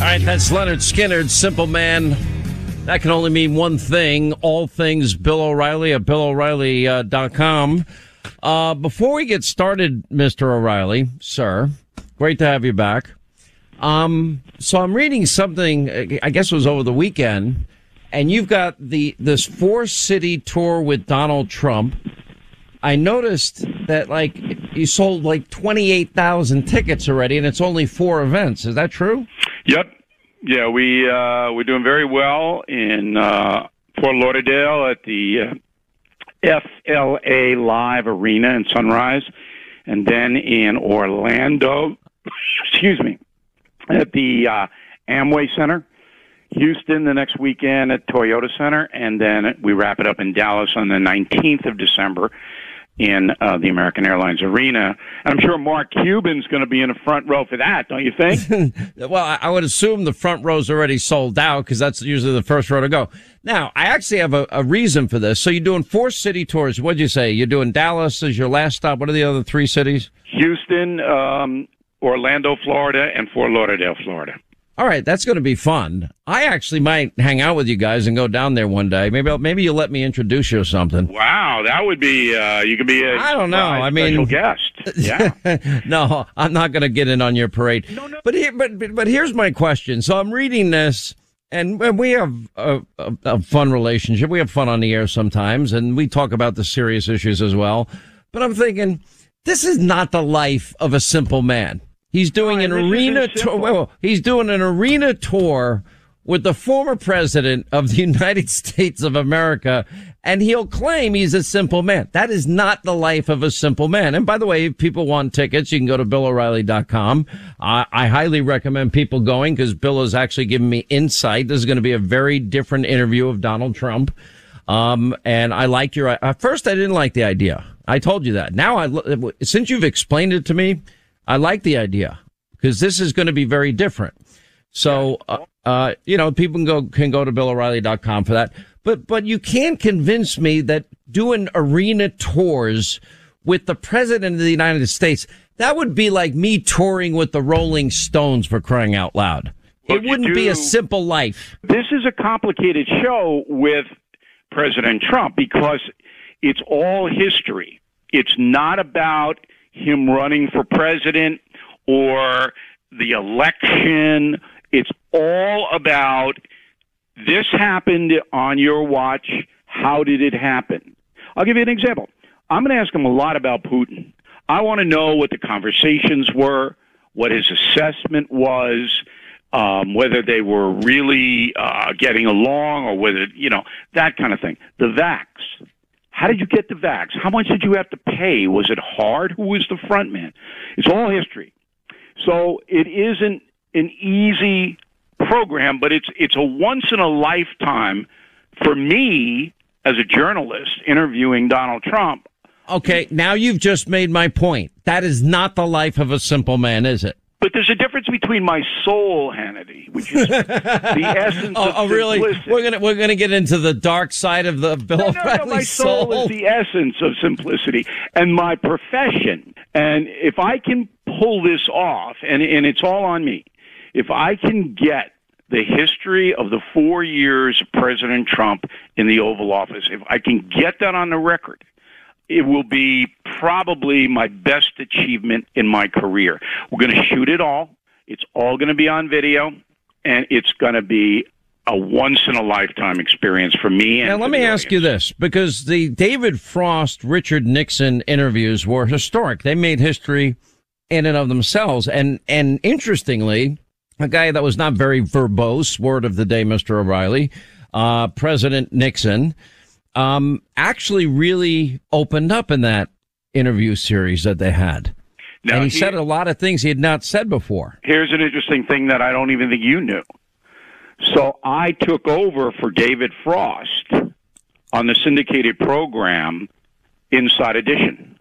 All right, that's Leonard Skinner, Simple Man. That can only mean one thing, all things Bill O'Reilly at BillO'Reilly.com. Before we get started, Mr. O'Reilly, sir, great to have you back. So I'm reading something, I guess it was over the weekend, and you've got this 4-city tour with Donald Trump. I noticed that, like, you sold, like, 28,000 tickets already, and it's only 4 events. Is that true? Yep. Yeah, we're doing very well in Fort Lauderdale at the FLA Live Arena in Sunrise, and then in Orlando, excuse me, at the Amway Center, Houston the next weekend at Toyota Center, and then we wrap it up in Dallas on the 19th of December in the American Airlines Arena. And I'm sure Mark Cuban's going to be in the front row for that, don't you think? Well, I would assume the front row's already sold out because that's usually the first row to go. Now, I actually have a reason for this. So you're doing 4 city tours. What'd you say? You're doing Dallas as your last stop. What are the other 3 cities? Houston, Orlando, Florida, and Fort Lauderdale, Florida. All right, that's going to be fun. I actually might hang out with you guys and go down there one day. Maybe you'll let me introduce you or something. Wow, that would be you could be I don't know. I mean, special guest. Yeah. No, I'm not going to get in on your parade. No. But here's my question. So I'm reading this, and we have a fun relationship. We have fun on the air sometimes, and we talk about the serious issues as well. But I'm thinking, this is not the life of a simple man. He's doing an arena tour. Well, he's doing an arena tour with the former president of the United States of America, and he'll claim he's a simple man. That is not the life of a simple man. And by the way, if people want tickets, you can go to BillO'Reilly.com. I highly recommend people going because Bill is actually giving me insight. This is going to be a very different interview of Donald Trump. And I like your idea. At first, I didn't like the idea. I told you that. Now, since you've explained it to me, I like the idea because this is going to be very different. So, you know, people can go to BillO'Reilly.com for that. But you can't convince me that doing arena tours with the president of the United States, that would be like me touring with the Rolling Stones, for crying out loud. Well, it wouldn't be a simple life. This is a complicated show with President Trump because it's all history. It's not about him running for president or the election. It's all about this happened on your watch. How did it happen? I'll give you an example. I'm going to ask him a lot about Putin. I want to know what the conversations were, what his assessment was, whether they were really getting along or whether, you know, that kind of thing. The vax. How did you get the vax? How much did you have to pay? Was it hard? Who was the front man? It's all history. So it isn't an easy program, but it's a once-in-a-lifetime for me as a journalist interviewing Donald Trump. Okay, now you've just made my point. That is not the life of a simple man, is it? But there's a difference between my soul, Hannity, which is the essence of simplicity. Oh, really? We're gonna get into the dark side of the Bill O'Reilly soul. My soul is the essence of simplicity and my profession. And if I can pull this off, and it's all on me, if I can get the history of the 4 years of President Trump in the Oval Office, if I can get that on the record, it will be probably my best achievement in my career. We're going to shoot it all. It's all going to be on video, and it's going to be a once-in-a-lifetime experience for me. And now, let me ask you this, because the David Frost, Richard Nixon interviews were historic. They made history in and of themselves. And interestingly, a guy that was not very verbose, word of the day, Mr. O'Reilly, President Nixon, actually really opened up in that interview series that they had. Now, and he said a lot of things he had not said before. Here's an interesting thing that I don't even think you knew. So I took over for David Frost on the syndicated program Inside Edition.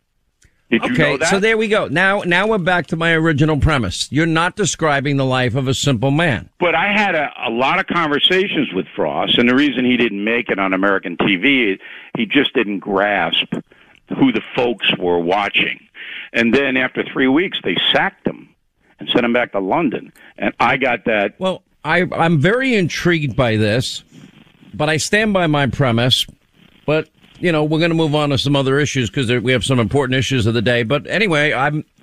Did you know that? Okay, so there we go. Now we're back to my original premise. You're not describing the life of a simple man. But I had a lot of conversations with Frost, and the reason he didn't make it on American TV, he just didn't grasp who the folks were watching. And then after 3 weeks, they sacked him and sent him back to London. And I got that. Well, I'm very intrigued by this, but I stand by my premise. But, you know, we're going to move on to some other issues because we have some important issues of the day. But anyway,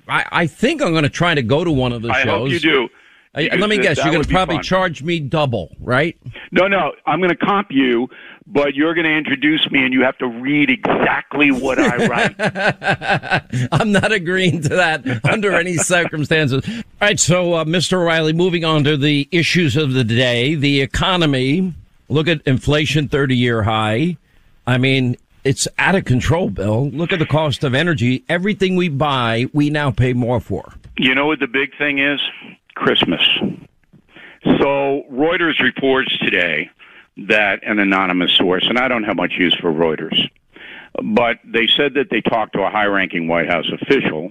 I think I'm going to try to go to one of the shows. I hope you do. Let me guess, you're going to probably charge me double, right? No, I'm going to comp you, but you're going to introduce me and you have to read exactly what I write. I'm not agreeing to that under any circumstances. All right, so Mr. O'Reilly, moving on to the issues of the day, the economy. Look at inflation, 30-year high. I mean, it's out of control, Bill. Look at the cost of energy. Everything we buy, we now pay more for. You know what the big thing is? Christmas. So Reuters reports today that an anonymous source, and I don't have much use for Reuters, but they said that they talked to a high-ranking White House official,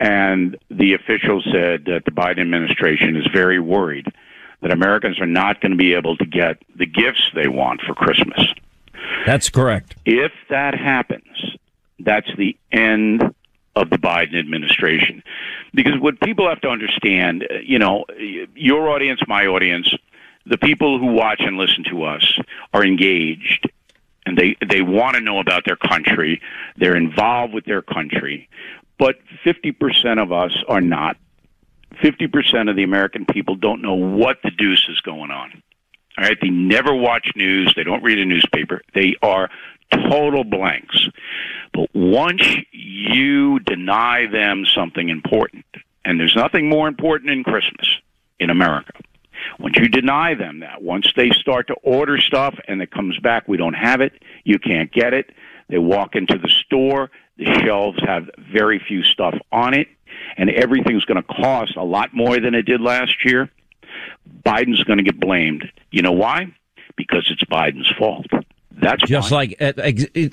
and the official said that the Biden administration is very worried that Americans are not going to be able to get the gifts they want for Christmas. That's correct. If that happens, that's the end of the Biden administration. Because what people have to understand, you know, your audience, my audience, the people who watch and listen to us are engaged, and they want to know about their country. They're involved with their country. But 50% of us are not. 50% of the American people don't know what the deuce is going on. All right? They never watch news. They don't read a newspaper. They are total blanks. But once you deny them something important, and there's nothing more important than Christmas in America, once you deny them that, once they start to order stuff and it comes back, we don't have it, you can't get it, they walk into the store, the shelves have very few stuff on it, and everything's going to cost a lot more than it did last year, Biden's going to get blamed. You know why? Because it's Biden's fault. That's just fine.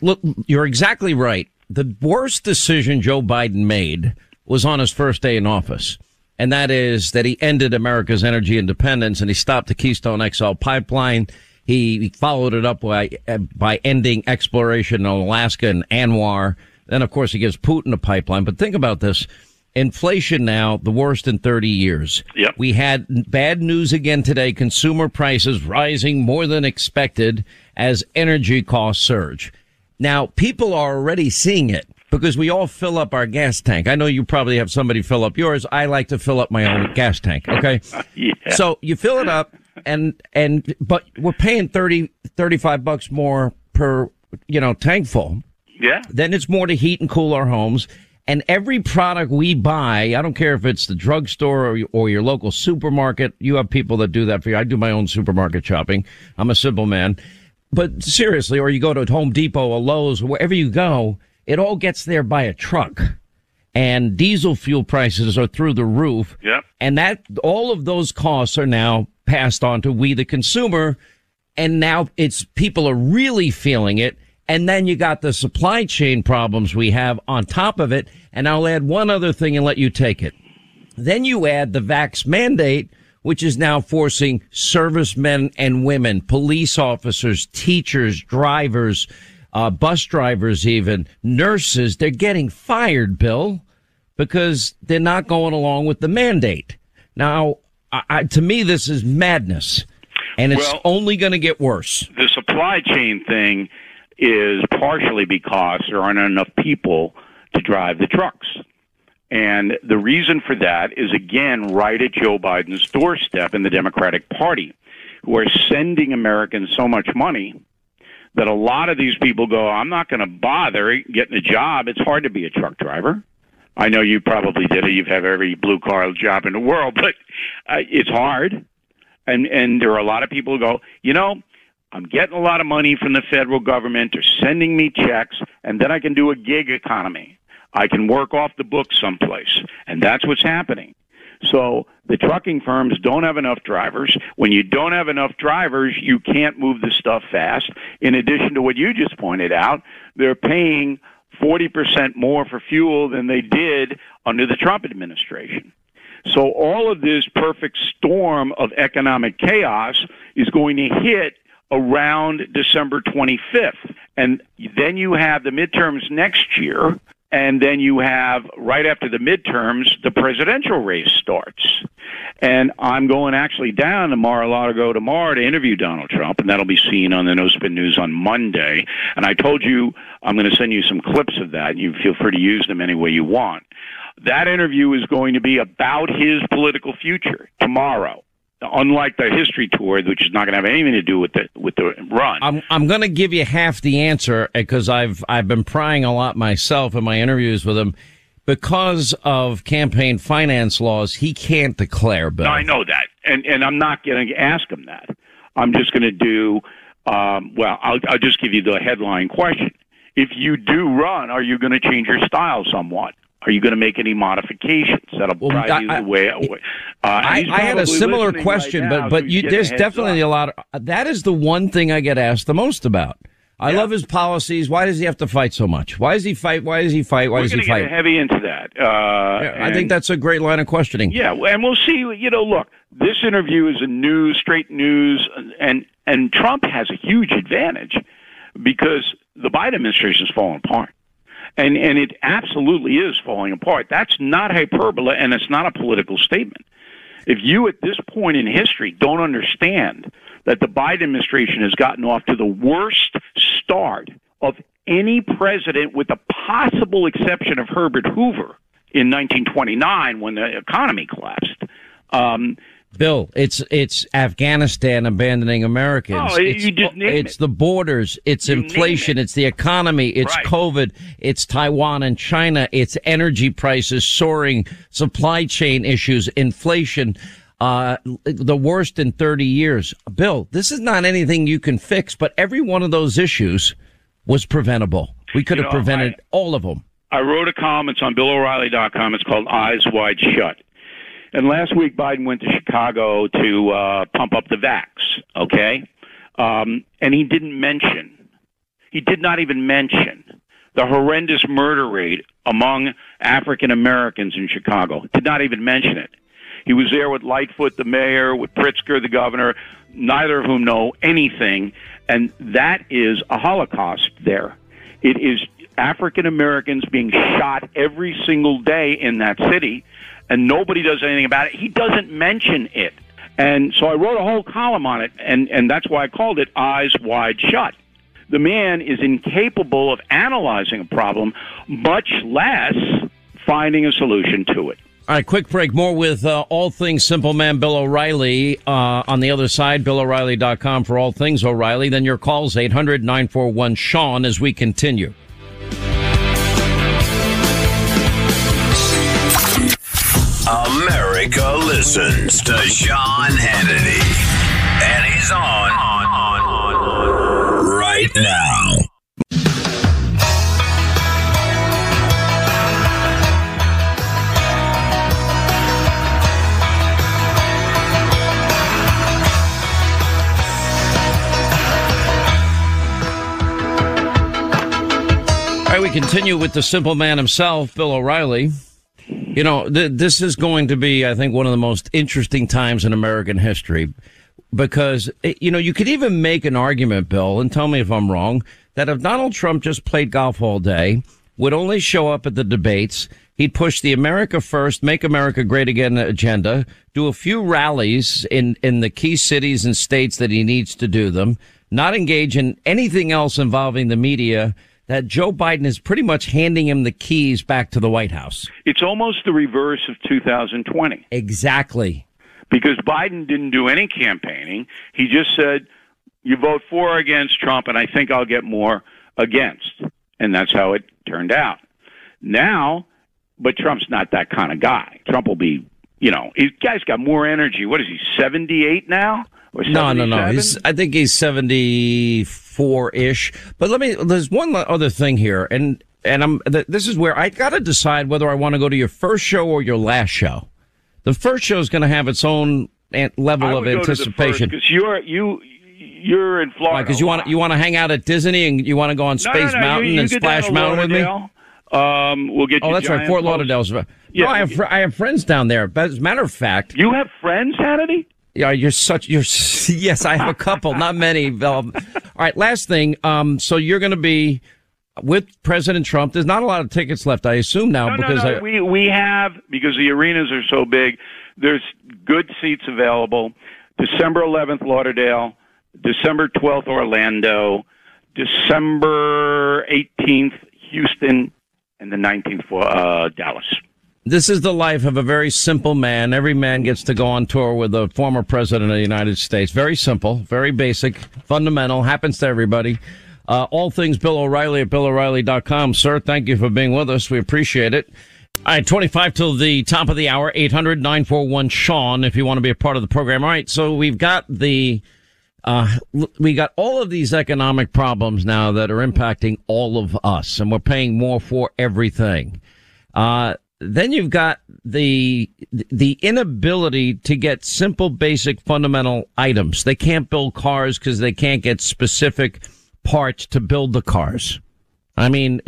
Look, you're exactly right. The worst decision Joe Biden made was on his first day in office, and that is that he ended America's energy independence and he stopped the Keystone XL pipeline. He followed it up by ending exploration in Alaska and ANWR. Then, of course, he gives Putin a pipeline. But think about this. Inflation now, the worst in 30 years. Yep. We had bad news again today. Consumer prices rising more than expected as energy costs surge. Now, people are already seeing it because we all fill up our gas tank. I know you probably have somebody fill up yours. I like to fill up my own gas tank. Okay. Yeah. So you fill it up but we're paying $35 more per, tank full. Yeah. Then it's more to heat and cool our homes. And every product we buy, I don't care if it's the drugstore or your local supermarket. You have people that do that for you. I do my own supermarket shopping. I'm a simple man. But seriously, or you go to Home Depot or Lowe's, wherever you go, it all gets there by a truck. And diesel fuel prices are through the roof. Yep. And that all of those costs are now passed on to we, the consumer. And now people are really feeling it. And then you got the supply chain problems we have on top of it. And I'll add one other thing and let you take it. Then you add the vax mandate, which is now forcing servicemen and women, police officers, teachers, drivers, bus drivers, even nurses. They're getting fired, Bill, because they're not going along with the mandate. Now, to me, this is madness, and it's only going to get worse. The supply chain thing is partially because there aren't enough people to drive the trucks. And the reason for that is, again, right at Joe Biden's doorstep in the Democratic Party, who are sending Americans so much money that a lot of these people go, I'm not going to bother getting a job. It's hard to be a truck driver. I know you probably did it. You have every blue-collar job in the world, but it's hard. And there are a lot of people who go, I'm getting a lot of money from the federal government. They're sending me checks, and then I can do a gig economy. I can work off the book someplace, and that's what's happening. So the trucking firms don't have enough drivers. When you don't have enough drivers, you can't move the stuff fast. In addition to what you just pointed out, they're paying 40% more for fuel than they did under the Trump administration. So all of this perfect storm of economic chaos is going to hit around December 25th. And then you have the midterms next year, And then you have, right after the midterms, the presidential race starts. And I'm going actually down to Mar-a-Lago tomorrow to interview Donald Trump, and that'll be seen on the No Spin News on Monday. And I told you I'm going to send you some clips of that. You feel free to use them any way you want. That interview is going to be about his political future tomorrow. Unlike the history tour, which is not going to have anything to do with the run. I'm going to give you half the answer because I've been prying a lot myself in my interviews with him. Because of campaign finance laws, he can't declare, Bill. No, I know that, and I'm not going to ask him that. I'm just going to do. I'll just give you the headline question: if you do run, are you going to change your style somewhat? Are you going to make any modifications? That'll drive you the way. I had a similar question, right now, but there's definitely a lot of, that is the one thing I get asked the most about. I love his policies. Why does he have to fight so much? Why does he fight? We're going to get heavy into that. I think that's a great line of questioning. Yeah, and we'll see. You know, look, this interview is straight news, and Trump has a huge advantage because the Biden administration is falling apart. And it absolutely is falling apart. That's not hyperbole, and it's not a political statement. If you, at this point in history, don't understand that the Biden administration has gotten off to the worst start of any president, with the possible exception of Herbert Hoover in 1929 when the economy collapsed. Bill, it's Afghanistan abandoning Americans. It's the borders. It's inflation. It's the economy. It's COVID. It's Taiwan and China. It's energy prices soaring, supply chain issues, inflation, the worst in 30 years. Bill, this is not anything you can fix, but every one of those issues was preventable. We could have prevented all of them. I wrote a column. It's on BillO'Reilly.com. It's called Eyes Wide Shut. And last week, Biden went to Chicago to pump up the vax, okay? And he did not even mention the horrendous murder rate among African Americans in Chicago. Did not even mention it. He was there with Lightfoot, the mayor, with Pritzker, the governor, neither of whom know anything. And that is a Holocaust there. It is African Americans being shot every single day in that city. And nobody does anything about it. He doesn't mention it. And so I wrote a whole column on it, and that's why I called it Eyes Wide Shut. The man is incapable of analyzing a problem, much less finding a solution to it. All right, quick break. More with all things Simple Man Bill O'Reilly on the other side, BillO'Reilly.com for all things O'Reilly. Then your calls, 800-941-SEAN, as we continue. America listens to Sean Hannity, and he's on right now. All right, we continue with the simple man himself, Bill O'Reilly. You know, this is going to be, I think, one of the most interesting times in American history because, you know, you could even make an argument, Bill, and tell me if I'm wrong, that if Donald Trump just played golf all day, would only show up at the debates, he'd push the America First, Make America Great Again agenda, do a few rallies in the key cities and states that he needs to do them, not engage in anything else involving the media, that Joe Biden is pretty much handing him the keys back to the White House. It's almost the reverse of 2020. Exactly. Because Biden didn't do any campaigning. He just said, you vote for or against Trump, and I think I'll get more against. And that's how it turned out. Now, but Trump's not that kind of guy. Trump will be, you know, he's guy's got more energy. What is he, 78 now? No. I think he's 74-ish. But there's one other thing here, and this is where I got to decide whether I want to go to your first show or your last show. The first show is going to have its own level of anticipation because you're in Florida. Because you want to hang out at Disney and you want to go on Space Mountain and Splash Mountain with me. We'll get. Oh, that's right, Fort Lauderdale's. Yeah, no, I have friends down there. But as a matter of fact, you have friends, Hannity? Yeah, yes, I have a couple, not many. All right, last thing. So you're going to be with President Trump, there's not a lot of tickets left, I assume, now. No, we have, because the arenas are so big, there's good seats available. December 11th, Lauderdale. December 12th, Orlando. December 18th, Houston. And the 19th for Dallas. This is the life of a very simple man. Every man gets to go on tour with a former president of the United States. Very simple, very basic, fundamental, happens to everybody. All things Bill O'Reilly at BillO'Reilly.com. Sir, thank you for being with us. We appreciate it. All right, 25 till the top of the hour, 800-941-SEAN, if you want to be a part of the program. All right, so we've got the... we got all of these economic problems now that are impacting all of us, and we're paying more for everything. Then you've got the inability to get simple, basic, fundamental items. They can't build cars because they can't get specific parts to build the cars. I mean,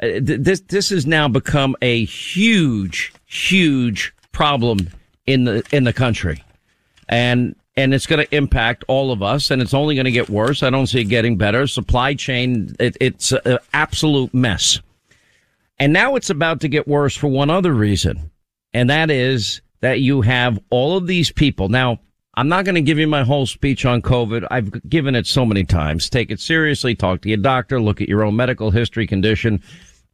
this has now become a huge, huge problem in the country. And it's going to impact all of us, and it's only going to get worse. I don't see it getting better. Supply chain, it's an absolute mess. And now it's about to get worse for one other reason, and that is that you have all of these people. Now, I'm not going to give you my whole speech on COVID. I've given it so many times. Take it seriously. Talk to your doctor. Look at your own medical history condition.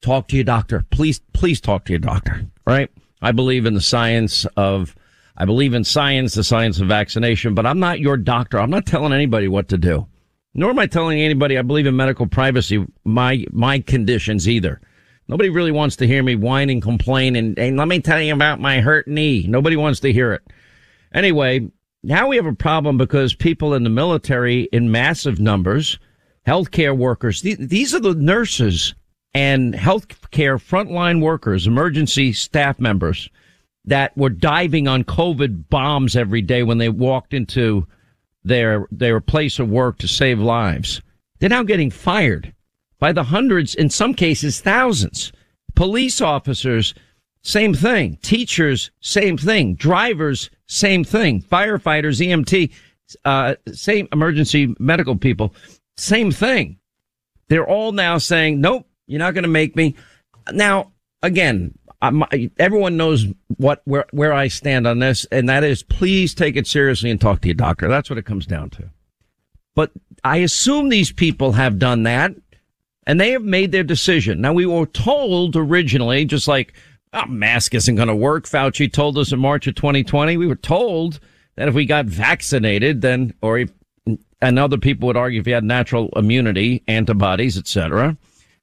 Talk to your doctor. Please talk to your doctor, right? I believe in the science of... I believe in science, the science of vaccination, but I'm not your doctor. I'm not telling anybody what to do, nor am I telling anybody I believe in medical privacy, my conditions either. Nobody really wants to hear me whine and complain and let me tell you about my hurt knee. Nobody wants to hear it. Anyway, now we have a problem because people in the military in massive numbers, healthcare workers, these are the nurses and healthcare frontline workers, emergency staff members, that were diving on COVID bombs every day when they walked into their place of work to save lives. They're now getting fired by the hundreds, in some cases thousands. Police officers, same thing. Teachers, same thing. Drivers, same thing. Firefighters, EMT, same emergency medical people, same thing. They're all now saying, nope, you're not going to make me. Now, again, everyone knows where I stand on this, and that is please take it seriously and talk to your doctor. That's what it comes down to. But I assume these people have done that, and they have made their decision. Now, we were told originally, just like, oh, mask isn't going to work. Fauci told us in March of 2020. We were told that if we got vaccinated, then, and other people would argue if you had natural immunity, antibodies, etc.,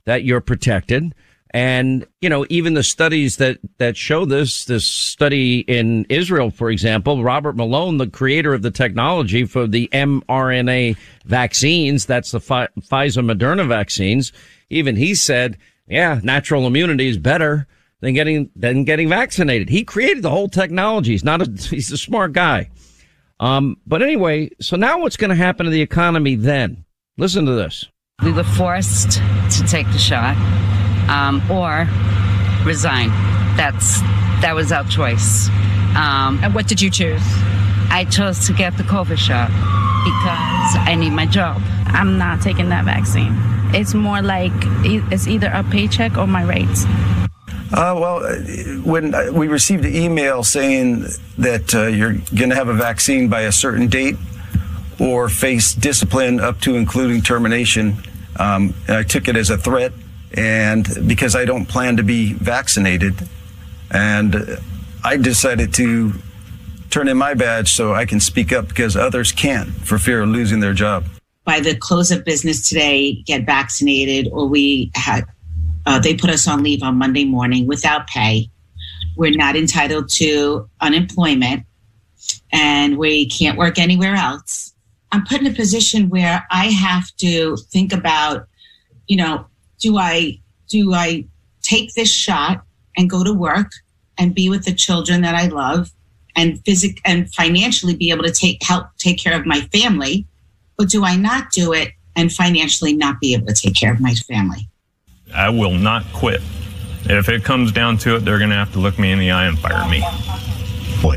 that you're protected. And, you know, even the studies that show this study in Israel, for example, Robert Malone, the creator of the technology for the mRNA vaccines, that's the Pfizer-Moderna vaccines, even he said, yeah, natural immunity is better than getting vaccinated. He created the whole technology. He's a smart guy. But anyway, so now what's going to happen to the economy then? Listen to this. We were forced to take the shot. Or resign. That was our choice. And what did you choose? I chose to get the COVID shot because I need my job. I'm not taking that vaccine. It's more like it's either a paycheck or my rights. Well, when we received an email saying that you're going to have a vaccine by a certain date or face discipline up to including termination, and I took it as a threat. And because I don't plan to be vaccinated, and I decided to turn in my badge so I can speak up because others can't for fear of losing their job. By the close of business today, get vaccinated, or they put us on leave on Monday morning without pay. We're not entitled to unemployment, and we can't work anywhere else. I'm put in a position where I have to think about, you know, do I take this shot and go to work and be with the children that I love and financially be able to help take care of my family? Or do I not do it and financially not be able to take care of my family? I will not quit. If it comes down to it, they're going to have to look me in the eye and fire me.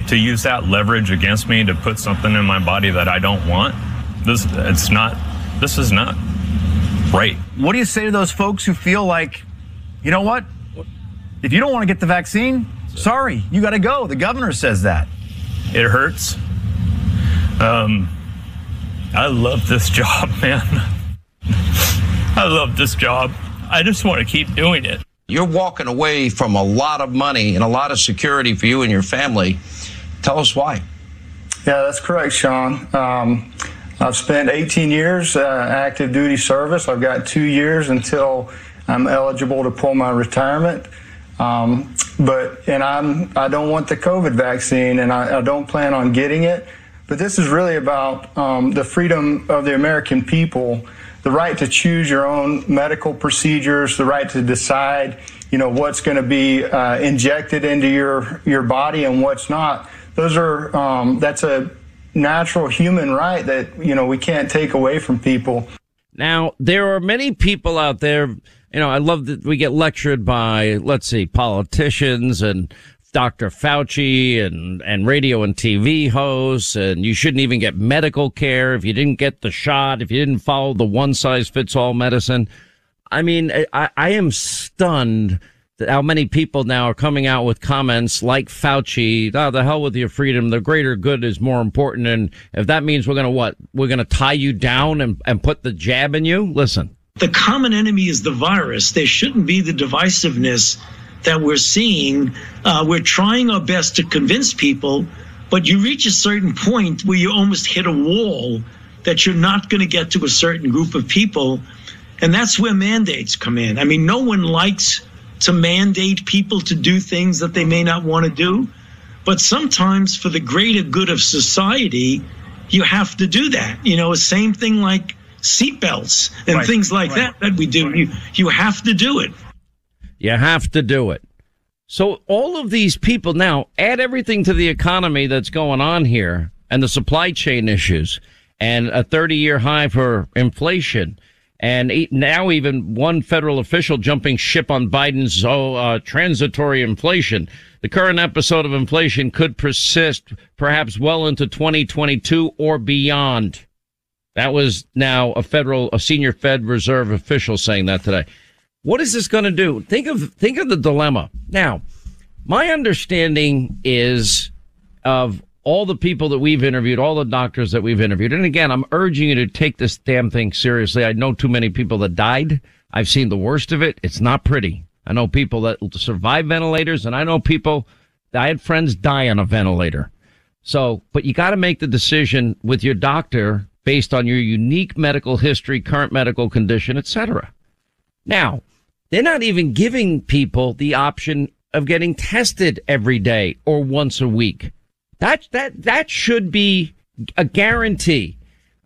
To use that leverage against me to put something in my body that I don't want, this is not Right. What do you say to those folks who feel like, you know what? If you don't want to get the vaccine, sorry, you got to go. The governor says that. It hurts. I love this job, man. I love this job. I just want to keep doing it. You're walking away from a lot of money and a lot of security for you and your family. Tell us why. Yeah, that's correct, Sean. I've spent 18 years active duty service. I've got 2 years until I'm eligible to pull my retirement. I don't want the COVID vaccine, and I don't plan on getting it. But this is really about the freedom of the American people, the right to choose your own medical procedures, the right to decide, you know, what's going to be injected into your body and what's not. Those are that's a natural human right that, you know, we can't take away from people. Now, there are many people out there, you know, I love that we get lectured by, let's see, politicians and Dr. Fauci and radio and TV hosts, and you shouldn't even get medical care if you didn't get the shot, if you didn't follow the one-size-fits-all medicine. I mean, I am stunned that how many people now are coming out with comments like Fauci, oh, the hell with your freedom, the greater good is more important, and if that means we're going to what? We're going to tie you down and put the jab in you? Listen. The common enemy is the virus. There shouldn't be the divisiveness that we're seeing. We're trying our best to convince people, but you reach a certain point where you almost hit a wall that you're not going to get to a certain group of people. And that's where mandates come in. I mean, no one likes to mandate people to do things that they may not want to do, but sometimes for the greater good of society, you have to do that. You know, same thing like seatbelts and things like that we do. You have to do it. You have to do it. So all of these people now, add everything to the economy that's going on here and the supply chain issues and a 30-year high for inflation. And now even one federal official jumping ship on Biden's transitory inflation. The current episode of inflation could persist perhaps well into 2022 or beyond. That was now a senior Fed Reserve official saying that today. What is this going to do? Think of the dilemma. Now, my understanding is of all the people that we've interviewed, all the doctors that we've interviewed. And again, I'm urging you to take this damn thing seriously. I know too many people that died. I've seen the worst of it. It's not pretty. I know people that survive ventilators, and I know people that I had friends die on a ventilator. So, but you got to make the decision with your doctor based on your unique medical history, current medical condition, etc. Now, they're not even giving people the option of getting tested every day or once a week. That should be a guarantee.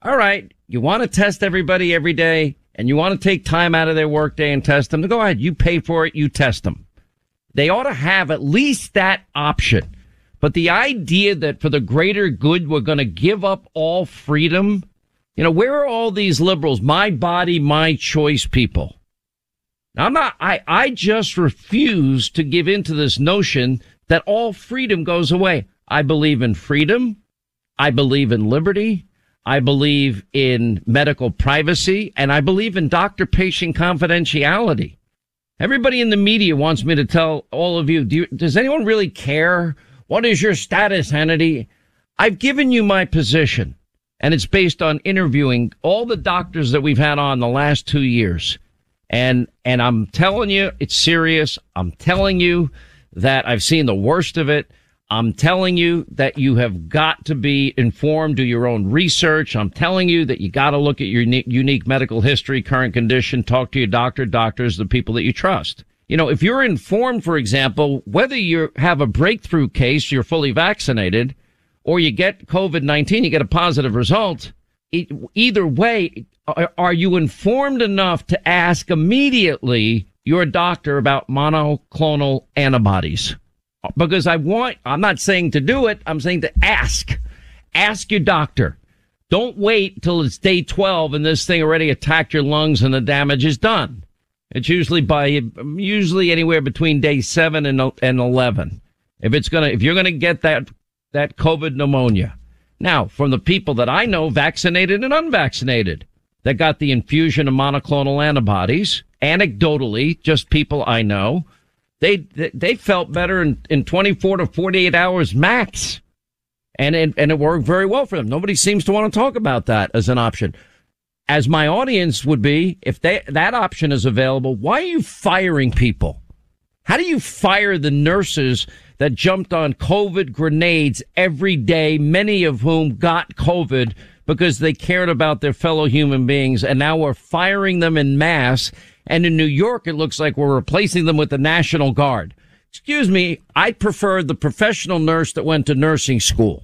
All right, you want to test everybody every day, and you want to take time out of their workday and test them. Go ahead, you pay for it, you test them. They ought to have at least that option. But the idea that for the greater good, we're going to give up all freedom. You know, where are all these liberals? My body, my choice people. I just refuse to give into this notion that all freedom goes away. I believe in freedom. I believe in liberty. I believe in medical privacy, and I believe in doctor-patient confidentiality. Everybody in the media wants me to tell all of you, does anyone really care? What is your status, Hannity? I've given you my position, and it's based on interviewing all the doctors that we've had on the last 2 years. And I'm telling you, it's serious. I'm telling you that I've seen the worst of it. I'm telling you that you have got to be informed, do your own research. I'm telling you that you got to look at your unique medical history, current condition, talk to your doctor, doctors, the people that you trust. You know, if you're informed, for example, whether you have a breakthrough case, you're fully vaccinated, or you get COVID-19, you get a positive result, either way, are you informed enough to ask immediately your doctor about monoclonal antibodies? Because I'm not saying to do it. I'm saying to ask. Ask your doctor. Don't wait till it's day 12 and this thing already attacked your lungs and the damage is done. It's usually anywhere between day 7 and 11. If you're going to get that COVID pneumonia. Now, from the people that I know, vaccinated and unvaccinated, that got the infusion of monoclonal antibodies. Anecdotally, just people I know, they felt better in 24 to 48 hours max. And it worked very well for them. Nobody seems to want to talk about that as an option. As my audience would be, if that option is available, why are you firing people? How do you fire the nurses that jumped on COVID grenades every day, many of whom got COVID because they cared about their fellow human beings, and now we're firing them in mass? And in New York, it looks like we're replacing them with the National Guard. Excuse me, I prefer the professional nurse that went to nursing school.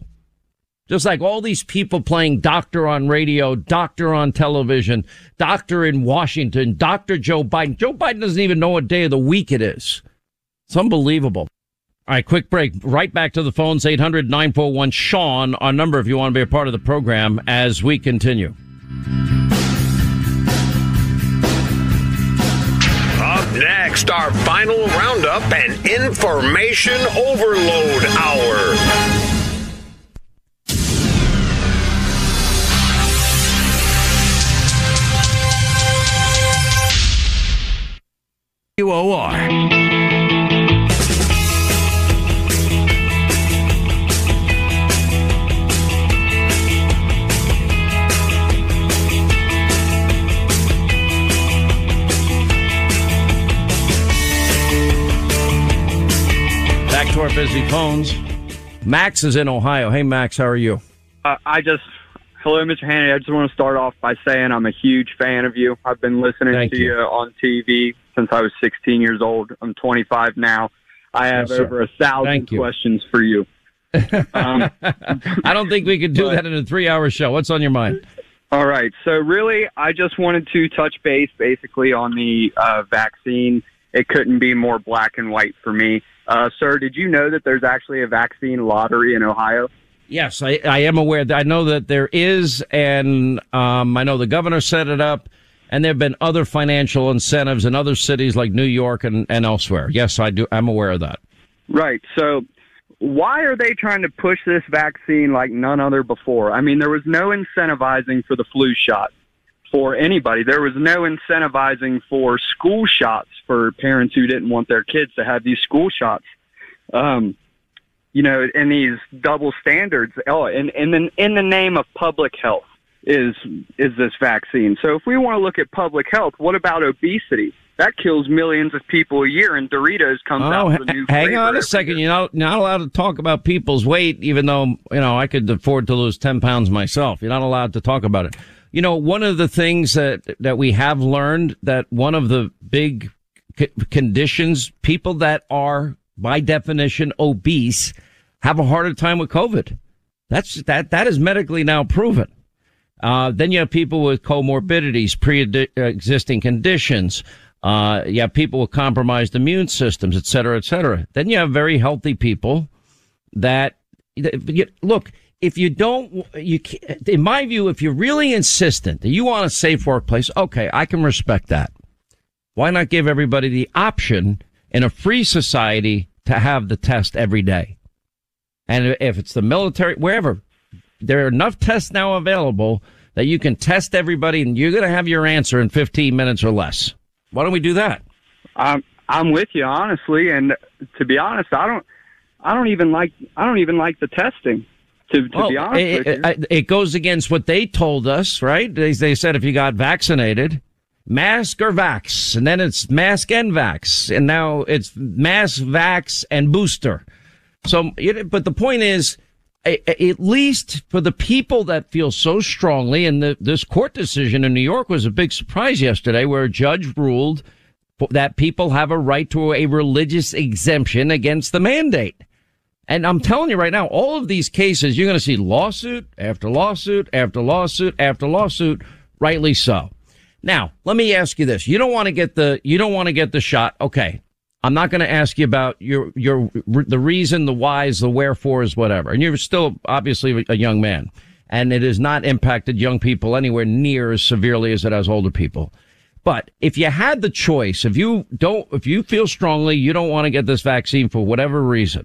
Just like all these people playing doctor on radio, doctor on television, doctor in Washington, Dr. Joe Biden. Joe Biden doesn't even know what day of the week it is. It's unbelievable. All right, quick break. Right back to the phones, 800-941-SEAN, our number if you want to be a part of the program as we continue. Next, our final roundup and information overload hour. WOR. To our busy phones. Max is in Ohio. Hey, Max, how are you? Hello, Mr. Hannity. I just want to start off by saying I'm a huge fan of you. I've been listening to you on TV since I was 16 years old. I'm 25 now. I have over 1,000 questions for you. I don't think we could do that in a 3-hour show. What's on your mind? All right. So really, I just wanted to touch base basically on the vaccine. It couldn't be more black and white for me. Sir, did you know that there's actually a vaccine lottery in Ohio? Yes, I am aware. I know that there is, and I know the governor set it up, and there have been other financial incentives in other cities like New York and elsewhere. Yes, I do. I'm aware of that. Right. So why are they trying to push this vaccine like none other before? I mean, there was no incentivizing for the flu shot for anybody. There was no incentivizing for school shots for parents who didn't want their kids to have these school shots. You know, and these double standards. Oh, and then in the name of public health is this vaccine. So if we want to look at public health, what about obesity? That kills millions of people a year, and Doritos comes out with a new flavor. Hang on a second. You're not allowed to talk about people's weight, even though, you know, I could afford to lose 10 pounds myself. You're not allowed to talk about it. You know, one of the things that we have learned, that one of the big conditions, people that are, by definition, obese, have a harder time with COVID. That is medically now proven. Then you have people with comorbidities, pre-existing conditions. You have people with compromised immune systems, et cetera, et cetera. Then you have very healthy people that, look, if you don't, in my view, if you're really insistent that you want a safe workplace, okay, I can respect that. Why not give everybody the option in a free society to have the test every day? And if it's the military, wherever, there are enough tests now available that you can test everybody, and you're going to have your answer in 15 minutes or less. Why don't we do that? I'm with you, honestly, and to be honest, I don't even like the testing. To be honest with you. It goes against what they told us, right? They said if you got vaccinated, mask or vax, and then it's mask and vax, and now it's mask, vax, and booster. So, but the point is, at least for the people that feel so strongly, and this court decision in New York was a big surprise yesterday, where a judge ruled that people have a right to a religious exemption against the mandate. And I'm telling you right now, all of these cases, you're going to see lawsuit after lawsuit after lawsuit after lawsuit, rightly so. Now, let me ask you this. You don't want to get the shot. Okay. I'm not going to ask you about the reason, the whys, the wherefores, whatever. And you're still obviously a young man, and it has not impacted young people anywhere near as severely as it has older people. But if you had the choice, if you feel strongly you don't want to get this vaccine for whatever reason,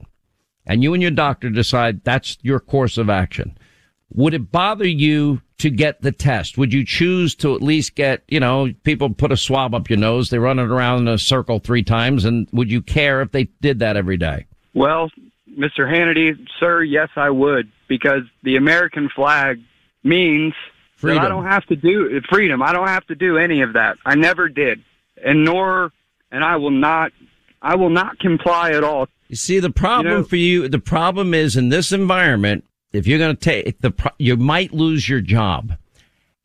and you and your doctor decide that's your course of action, would it bother you to get the test? Would you choose to at least get, you know, people put a swab up your nose, they run it around in a circle three times, and would you care if they did that every day? Well, Mr. Hannity, sir, yes, I would, because the American flag means freedom. I don't have to do freedom. I don't have to do any of that. I never did, and I will not comply at all. You see, the problem for you, the problem is in this environment, if you're going to take you might lose your job.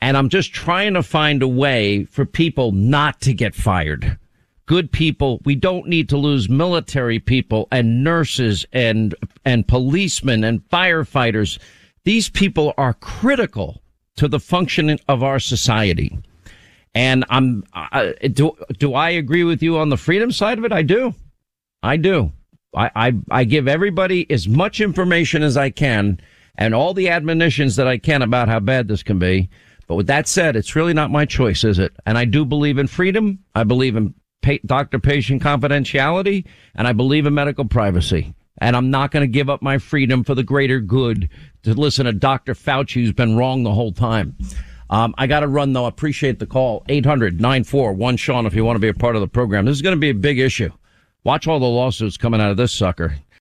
And I'm just trying to find a way for people not to get fired. Good people. We don't need to lose military people and nurses and policemen and firefighters. These people are critical to the functioning of our society. And do I agree with you on the freedom side of it? I do. I give everybody as much information as I can and all the admonitions that I can about how bad this can be. But with that said, it's really not my choice, is it? And I do believe in freedom. I believe in doctor-patient confidentiality, and I believe in medical privacy. And I'm not going to give up my freedom for the greater good to listen to Dr. Fauci, who's been wrong the whole time. I got to run, though. I appreciate the call. 800-941-SEAN if you want to be a part of the program. This is going to be a big issue. Watch all the lawsuits coming out of this sucker.